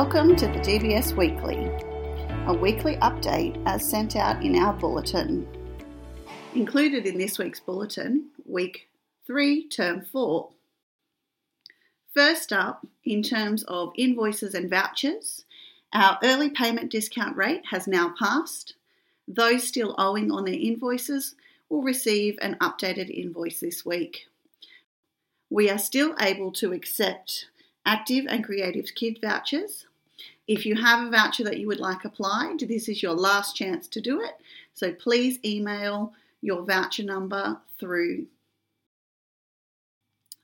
Welcome to the DBS Weekly, a weekly update as sent out in our bulletin. Included in this week's bulletin, Week 3, Term 4. First up, in terms of invoices and vouchers, our early payment discount rate has now passed. Those still owing on their invoices will receive an updated invoice this week. We are still able to accept active and creative kid vouchers. If you have a voucher that you would like applied, this is your last chance to do it. So please email your voucher number through.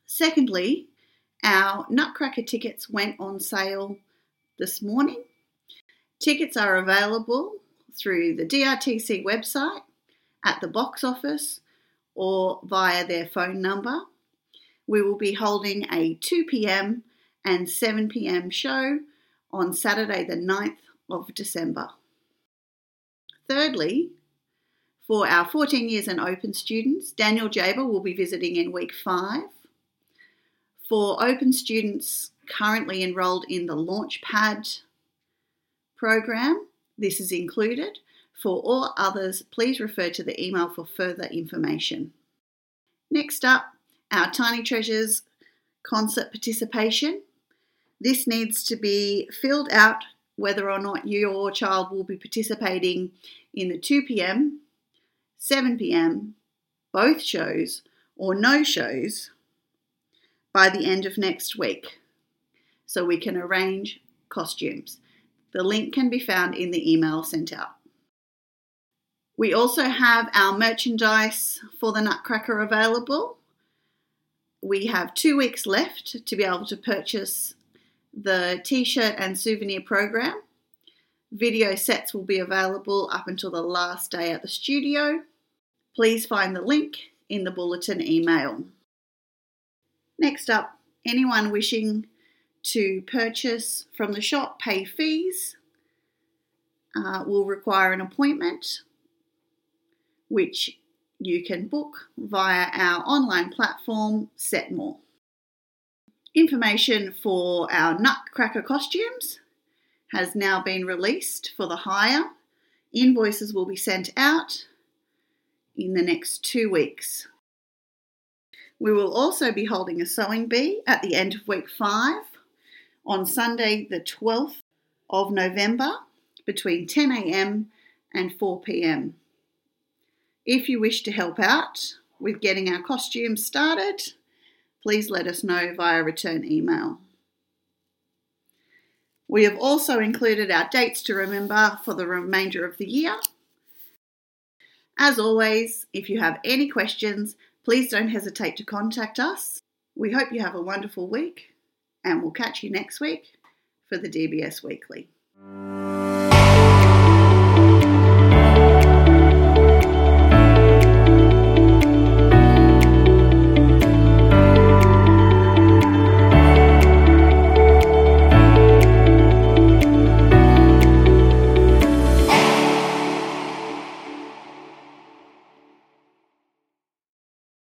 Secondly, our Nutcracker tickets went on sale this morning. Tickets are available through the DRTC website, at the box office, or via their phone number. We will be holding a 2 p.m. and 7 p.m. show on Saturday the 9th of December. Thirdly, for our 14 years and open students, Daniel Jaber will be visiting in week 5. For open students currently enrolled in the Launchpad program, this is included. For all others, please refer to the email for further information. Next up, our Tiny Treasures concert participation. This needs to be filled out whether or not your child will be participating in the 2 p.m, 7 p.m, both shows or no shows by the end of next week, so we can arrange costumes. The link can be found in the email sent out. We also have our merchandise for the Nutcracker available. We have 2 weeks left to be able to purchase the t-shirt and souvenir program. Video sets will be available up until the last day at the studio. Please find the link in the bulletin email. Next up, anyone wishing to purchase from the shop, pay fees, will require an appointment, which you can book via our online platform, Setmore. Information for our Nutcracker costumes has now been released for the hire. Invoices will be sent out in the next 2 weeks. We will also be holding a sewing bee at the end of week 5 on Sunday the 12th of November between 10 a.m. and 4 p.m. If you wish to help out with getting our costumes started, please let us know via return email. We have also included our dates to remember for the remainder of the year. As always, if you have any questions, please don't hesitate to contact us. We hope you have a wonderful week, and we'll catch you next week for the DBS Weekly.